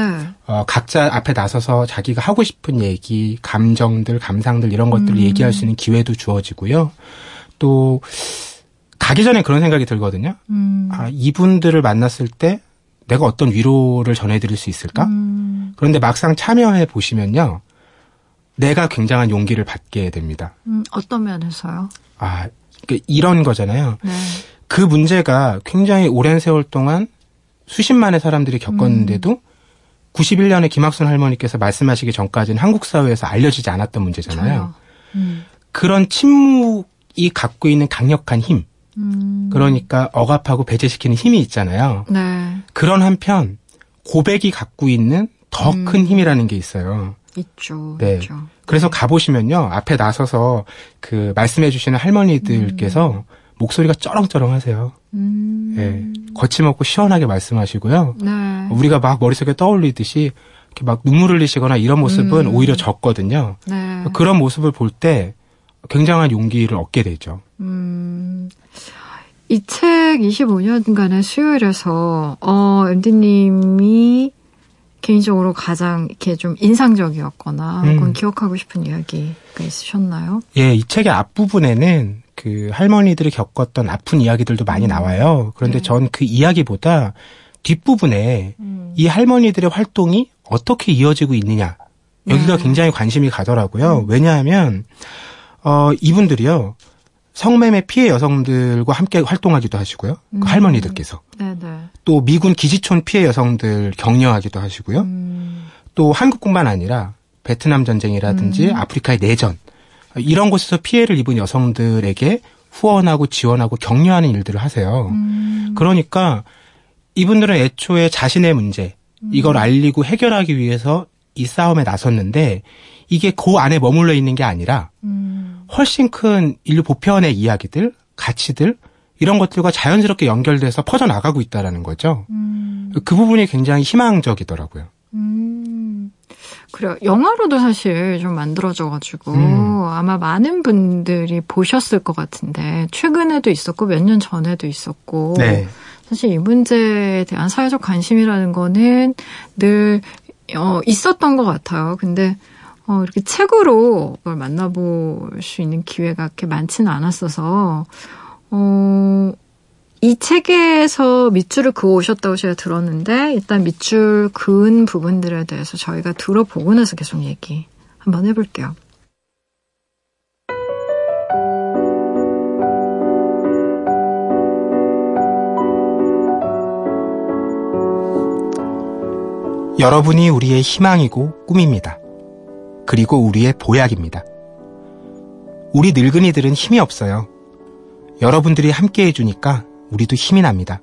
각자 앞에 나서서 자기가 하고 싶은 얘기, 감정들, 감상들 이런 것들을 얘기할 수 있는 기회도 주어지고요. 또 가기 전에 그런 생각이 들거든요. 아, 이분들을 만났을 때 내가 어떤 위로를 전해드릴 수 있을까? 그런데 막상 참여해 보시면요. 내가 굉장한 용기를 받게 됩니다. 어떤 면에서요? 아, 이런 거잖아요. 네. 그 문제가 굉장히 오랜 세월 동안 수십만의 사람들이 겪었는데도 91년에 김학순 할머니께서 말씀하시기 전까지는 한국 사회에서 알려지지 않았던 문제잖아요. 그런 침묵이 갖고 있는 강력한 힘. 그러니까 억압하고 배제시키는 힘이 있잖아요. 네. 그런 한편 고백이 갖고 있는 더 큰 힘이라는 게 있어요. 있죠. 네. 있죠. 그래서 가보시면요. 앞에 나서서 그 말씀해 주시는 할머니들께서 목소리가 쩌렁쩌렁 하세요. 네. 거침없고 시원하게 말씀하시고요. 네. 우리가 막 머릿속에 떠올리듯이 이렇게 막 눈물 흘리시거나 이런 모습은 오히려 적거든요. 네. 그런 모습을 볼 때 굉장한 용기를 얻게 되죠. 이 책 25년간의 수요일에서 MD님이 개인적으로 가장 이렇게 좀 인상적이었거나 혹은 기억하고 싶은 이야기가 있으셨나요? 예, 이 책의 앞부분에는 그 할머니들이 겪었던 아픈 이야기들도 많이 나와요. 그런데 네. 전 그 이야기보다 뒷부분에 이 할머니들의 활동이 어떻게 이어지고 있느냐. 여기가 네. 굉장히 관심이 가더라고요. 왜냐하면 이분들이요. 성매매 피해 여성들과 함께 활동하기도 하시고요. 그 할머니들께서. 네네. 또 미군 기지촌 피해 여성들 격려하기도 하시고요. 또 한국뿐만 아니라 베트남 전쟁이라든지 아프리카의 내전. 이런 곳에서 피해를 입은 여성들에게 후원하고 지원하고 격려하는 일들을 하세요. 그러니까 이분들은 애초에 자신의 문제, 이걸 알리고 해결하기 위해서 이 싸움에 나섰는데 이게 그 안에 머물러 있는 게 아니라 훨씬 큰 인류 보편의 이야기들, 가치들 이런 것들과 자연스럽게 연결돼서 퍼져나가고 있다라는 거죠. 그 부분이 굉장히 희망적이더라고요. 그래요. 영화로도 사실 좀 만들어져가지고 아마 많은 분들이 보셨을 것 같은데 최근에도 있었고 몇 년 전에도 있었고 네. 사실 이 문제에 대한 사회적 관심이라는 거는 늘 있었던 것 같아요. 근데 이렇게 책으로 그걸 만나볼 수 있는 기회가 그렇게 많지는 않았어서, 이 책에서 밑줄을 그어 오셨다고 제가 들었는데, 일단 밑줄 그은 부분들에 대해서 저희가 들어보고 나서 계속 얘기 한번 해볼게요. 여러분이 우리의 희망이고 꿈입니다. 그리고 우리의 보약입니다. 우리 늙은이들은 힘이 없어요. 여러분들이 함께해 주니까 우리도 힘이 납니다.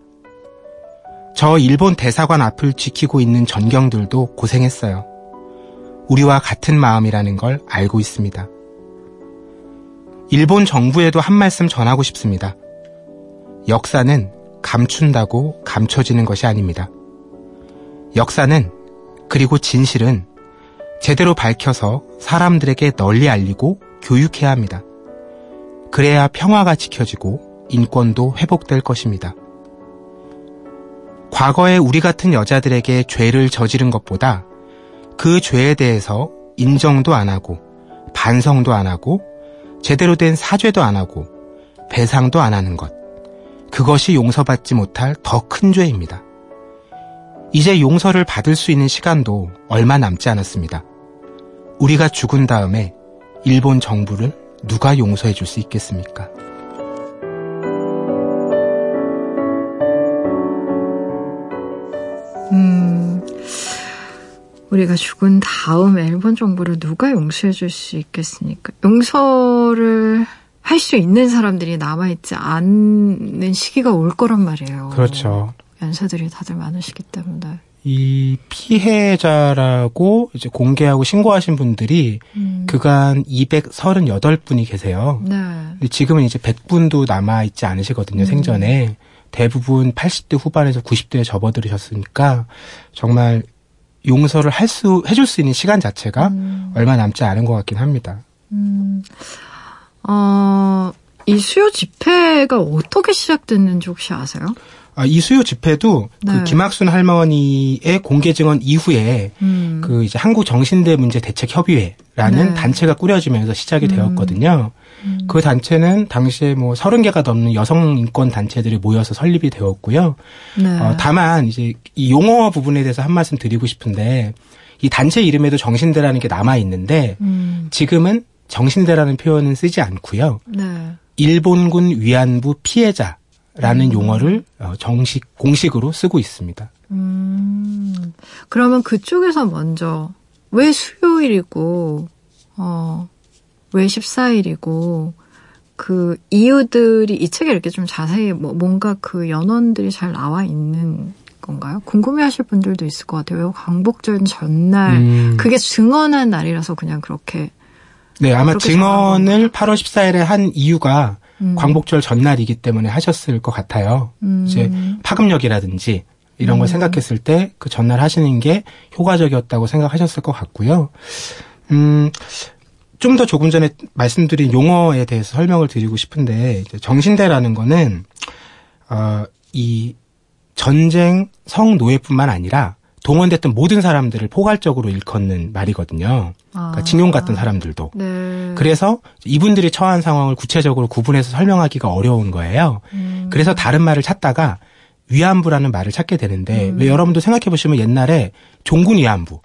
저 일본 대사관 앞을 지키고 있는 전경들도 고생했어요. 우리와 같은 마음이라는 걸 알고 있습니다. 일본 정부에도 한 말씀 전하고 싶습니다. 역사는 감춘다고 감춰지는 것이 아닙니다. 역사는 그리고 진실은 제대로 밝혀서 사람들에게 널리 알리고 교육해야 합니다. 그래야 평화가 지켜지고 인권도 회복될 것입니다. 과거에 우리 같은 여자들에게 죄를 저지른 것보다 그 죄에 대해서 인정도 안 하고 반성도 안 하고 제대로 된 사죄도 안 하고 배상도 안 하는 것. 그것이 용서받지 못할 더 큰 죄입니다. 이제 용서를 받을 수 있는 시간도 얼마 남지 않았습니다. 우리가 죽은 다음에 일본 정부를 누가 용서해 줄 수 있겠습니까? 우리가 죽은 다음에 일본 정부를 누가 용서해 줄 수 있겠습니까? 용서를 할 수 있는 사람들이 남아있지 않는 시기가 올 거란 말이에요. 그렇죠. 연세들이 다들 많으시기 때문에 이 피해자라고 이제 공개하고 신고하신 분들이 그간 238분이 계세요. 네. 근데 지금은 이제 100분도 남아 있지 않으시거든요. 생전에 대부분 80대 후반에서 90대에 접어들으셨으니까 정말 용서를 해줄 수 있는 시간 자체가 얼마 남지 않은 것 같긴 합니다. 이 수요 집회가 어떻게 시작됐는지 혹시 아세요? 이 수요 집회도 네. 그 김학순 할머니의 공개 증언 이후에 그 이제 한국 정신대 문제 대책 협의회라는 네. 단체가 꾸려지면서 시작이 되었거든요. 그 단체는 당시에 뭐 30개가 넘는 여성 인권 단체들이 모여서 설립이 되었고요. 네. 다만 이제 이 용어 부분에 대해서 한 말씀 드리고 싶은데 이 단체 이름에도 정신대라는 게 남아 있는데 지금은 정신대라는 표현은 쓰지 않고요. 네. 일본군 위안부 피해자 라는 용어를 공식으로 쓰고 있습니다. 그러면 그쪽에서 먼저 왜 수요일이고 왜 14일이고 그 이유들이 이 책에 이렇게 좀 자세히 뭔가 그 연원들이 잘 나와 있는 건가요? 궁금해하실 분들도 있을 것 같아요. 광복절 전날 그게 증언한 날이라서 그냥 그렇게. 네, 아마 증언을 8월 14일에 한 이유가 광복절 전날이기 때문에 하셨을 것 같아요. 이제 파급력이라든지 이런 걸 생각했을 때 그 전날 하시는 게 효과적이었다고 생각하셨을 것 같고요. 좀 더 조금 전에 말씀드린 용어에 대해서 설명을 드리고 싶은데, 이제 정신대라는 거는 이 전쟁, 성노예뿐만 아니라 동원됐던 모든 사람들을 포괄적으로 일컫는 말이거든요. 그러니까 징용 같은 사람들도. 네. 그래서 이분들이 처한 상황을 구체적으로 구분해서 설명하기가 어려운 거예요. 그래서 다른 말을 찾다가 위안부라는 말을 찾게 되는데, 왜 여러분도 생각해보시면 옛날에 종군 위안부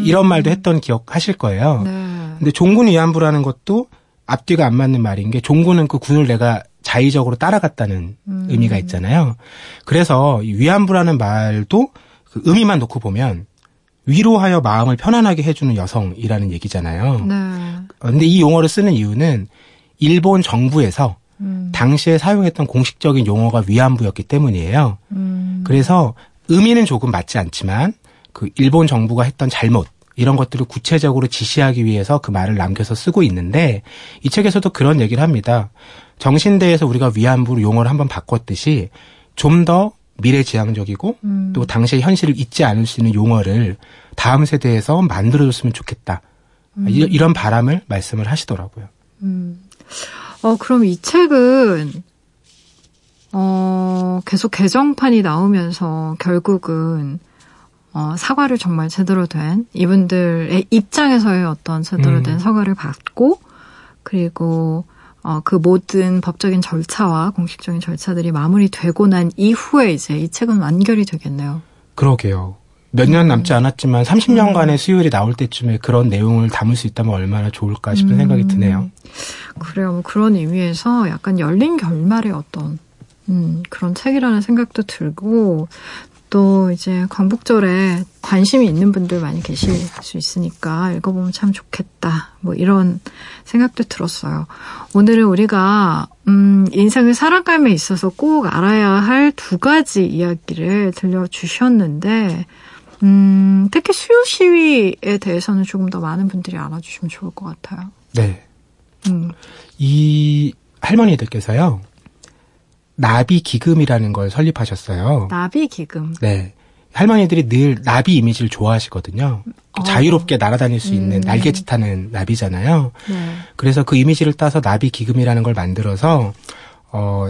이런 말도 했던 기억하실 거예요. 네. 근데 종군 위안부라는 것도 앞뒤가 안 맞는 말인 게, 종군은 그 군을 내가 자의적으로 따라갔다는 의미가 있잖아요. 그래서 이 위안부라는 말도 그 의미만 놓고 보면 위로하여 마음을 편안하게 해주는 여성이라는 얘기잖아요. 그런데 네. 이 용어를 쓰는 이유는 일본 정부에서 당시에 사용했던 공식적인 용어가 위안부였기 때문이에요. 그래서 의미는 조금 맞지 않지만 그 일본 정부가 했던 잘못, 이런 것들을 구체적으로 지시하기 위해서 그 말을 남겨서 쓰고 있는데, 이 책에서도 그런 얘기를 합니다. 정신대에서 우리가 위안부로 용어를 한번 바꿨듯이 좀 더 미래지향적이고 또 당시의 현실을 잊지 않을 수 있는 용어를 다음 세대에서 만들어줬으면 좋겠다. 이런 바람을 말씀을 하시더라고요. 그럼 이 책은 계속 개정판이 나오면서 결국은 사과를 정말 제대로 된, 이분들의 입장에서의 어떤 제대로 된 사과를 받고, 그리고 그 모든 법적인 절차와 공식적인 절차들이 마무리되고 난 이후에 이제 이 책은 완결이 되겠네요. 그러게요. 몇 년 남지 않았지만 30년간의 수요일이 나올 때쯤에 그런 내용을 담을 수 있다면 얼마나 좋을까 싶은 생각이 드네요. 그래요. 뭐 그런 의미에서 약간 열린 결말의 어떤 그런 책이라는 생각도 들고, 또 이제 광복절에 관심이 있는 분들 많이 계실 수 있으니까 읽어보면 참 좋겠다, 뭐 이런 생각도 들었어요. 오늘은 우리가 인생을 살아감에 있어서 꼭 알아야 할 두 가지 이야기를 들려주셨는데, 특히 수요 시위에 대해서는 조금 더 많은 분들이 알아주시면 좋을 것 같아요. 네. 이 할머니들께서요, 나비기금이라는 걸 설립하셨어요. 나비기금. 네. 할머니들이 늘 나비 이미지를 좋아하시거든요. 자유롭게 날아다닐 수 있는 날개짓하는 나비잖아요. 네. 그래서 그 이미지를 따서 나비기금이라는 걸 만들어서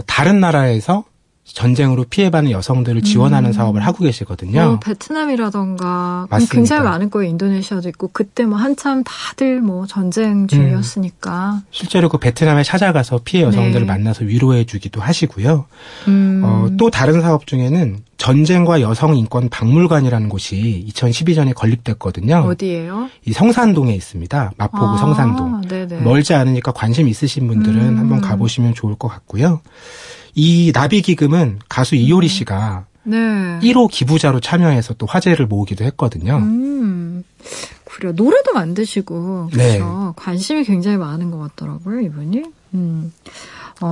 다른 나라에서 전쟁으로 피해받는 여성들을 지원하는 사업을 하고 계시거든요. 베트남이라던가 맞습니다. 굉장히 많은 거예요. 인도네시아도 있고. 그때 뭐 한참 다들 뭐 전쟁 중이었으니까. 실제로 그 베트남에 찾아가서 피해 여성들을 네. 만나서 위로해 주기도 하시고요. 또 다른 사업 중에는 전쟁과 여성인권 박물관이라는 곳이 2012년에 건립됐거든요. 어디예요? 이 성산동에 있습니다. 마포구 성산동. 네네. 멀지 않으니까 관심 있으신 분들은 한번 가보시면 좋을 것 같고요. 이 나비기금은 가수 이효리 씨가 네. 1호 기부자로 참여해서 또 화제를 모으기도 했거든요. 그래요. 노래도 만드시고 그래서 네. 관심이 굉장히 많은 것 같더라고요, 이분이.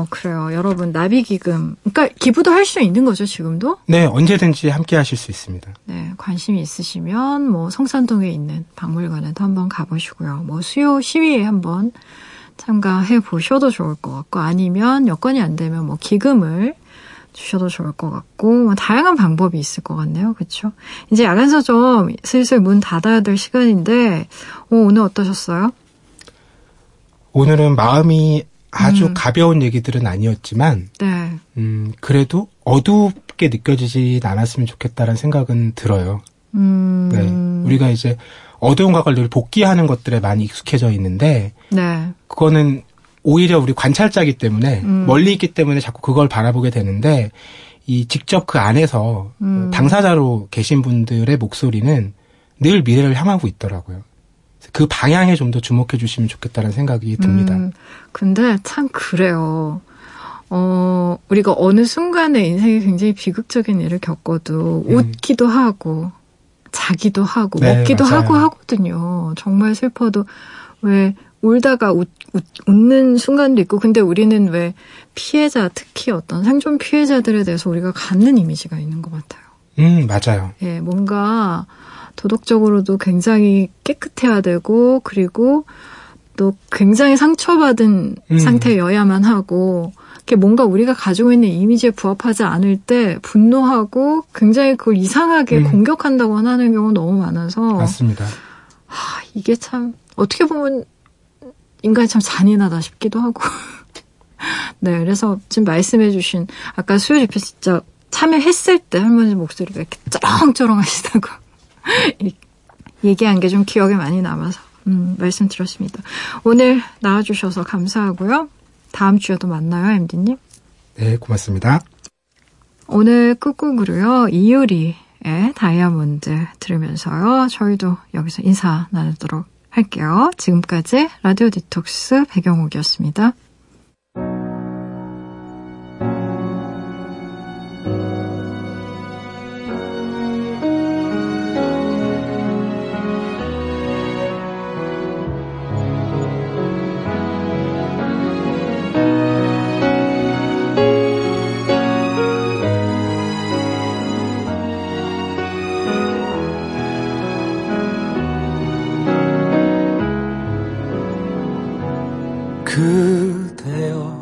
그래요. 여러분, 나비기금. 그러니까 기부도 할 수 있는 거죠, 지금도? 네, 언제든지 함께 하실 수 있습니다. 네, 관심이 있으시면 뭐 성산동에 있는 박물관에도 한번 가보시고요. 뭐 수요 시위에 한번 참가해 보셔도 좋을 것 같고, 아니면 여건이 안 되면 뭐 기금을 주셔도 좋을 것 같고, 뭐 다양한 방법이 있을 것 같네요. 그렇죠? 이제 야간서점 슬슬 문 닫아야 될 시간인데, 오늘 어떠셨어요? 오늘은 마음이 아주 가벼운 얘기들은 아니었지만 네. 그래도 어둡게 느껴지진 않았으면 좋겠다라는 생각은 들어요. 네. 우리가 이제 어두움과 관련해 복귀하는 것들에 많이 익숙해져 있는데 네. 그거는 오히려 우리 관찰자이기 때문에 멀리 있기 때문에 자꾸 그걸 바라보게 되는데, 이 직접 그 안에서 당사자로 계신 분들의 목소리는 늘 미래를 향하고 있더라고요. 그 방향에 좀 더 주목해 주시면 좋겠다는 생각이 듭니다. 근데 참 그래요. 우리가 어느 순간에 인생에 굉장히 비극적인 일을 겪어도 웃기도 하고 자기도 하고 네, 먹기도 맞아요. 하고 하거든요. 정말 슬퍼도 왜 울다가 웃는 순간도 있고. 근데 우리는 왜 피해자, 특히 어떤 생존 피해자들에 대해서 우리가 갖는 이미지가 있는 것 같아요. 맞아요. 예, 뭔가 도덕적으로도 굉장히 깨끗해야 되고, 그리고 또 굉장히 상처받은 상태여야만 하고, 이렇게 뭔가 우리가 가지고 있는 이미지에 부합하지 않을 때 분노하고 굉장히 그걸 이상하게 공격한다거나 하는 경우는 너무 많아서. 맞습니다. 하, 이게 참 어떻게 보면 인간이 참 잔인하다 싶기도 하고. 네, 그래서 지금 말씀해 주신 아까 수요집회 진짜 참여했을 때 할머니 목소리가 이렇게 쩌렁쩌렁 하시다고 얘기한 게 좀 기억에 많이 남아서 말씀드렸습니다. 오늘 나와주셔서 감사하고요. 다음 주에도 만나요, MD님. 네, 고맙습니다. 오늘 끝곡으로요, 이효리의 다이아몬드 들으면서요, 저희도 여기서 인사 나누도록 할게요. 지금까지 라디오 디톡스 배경옥이었습니다. 그대여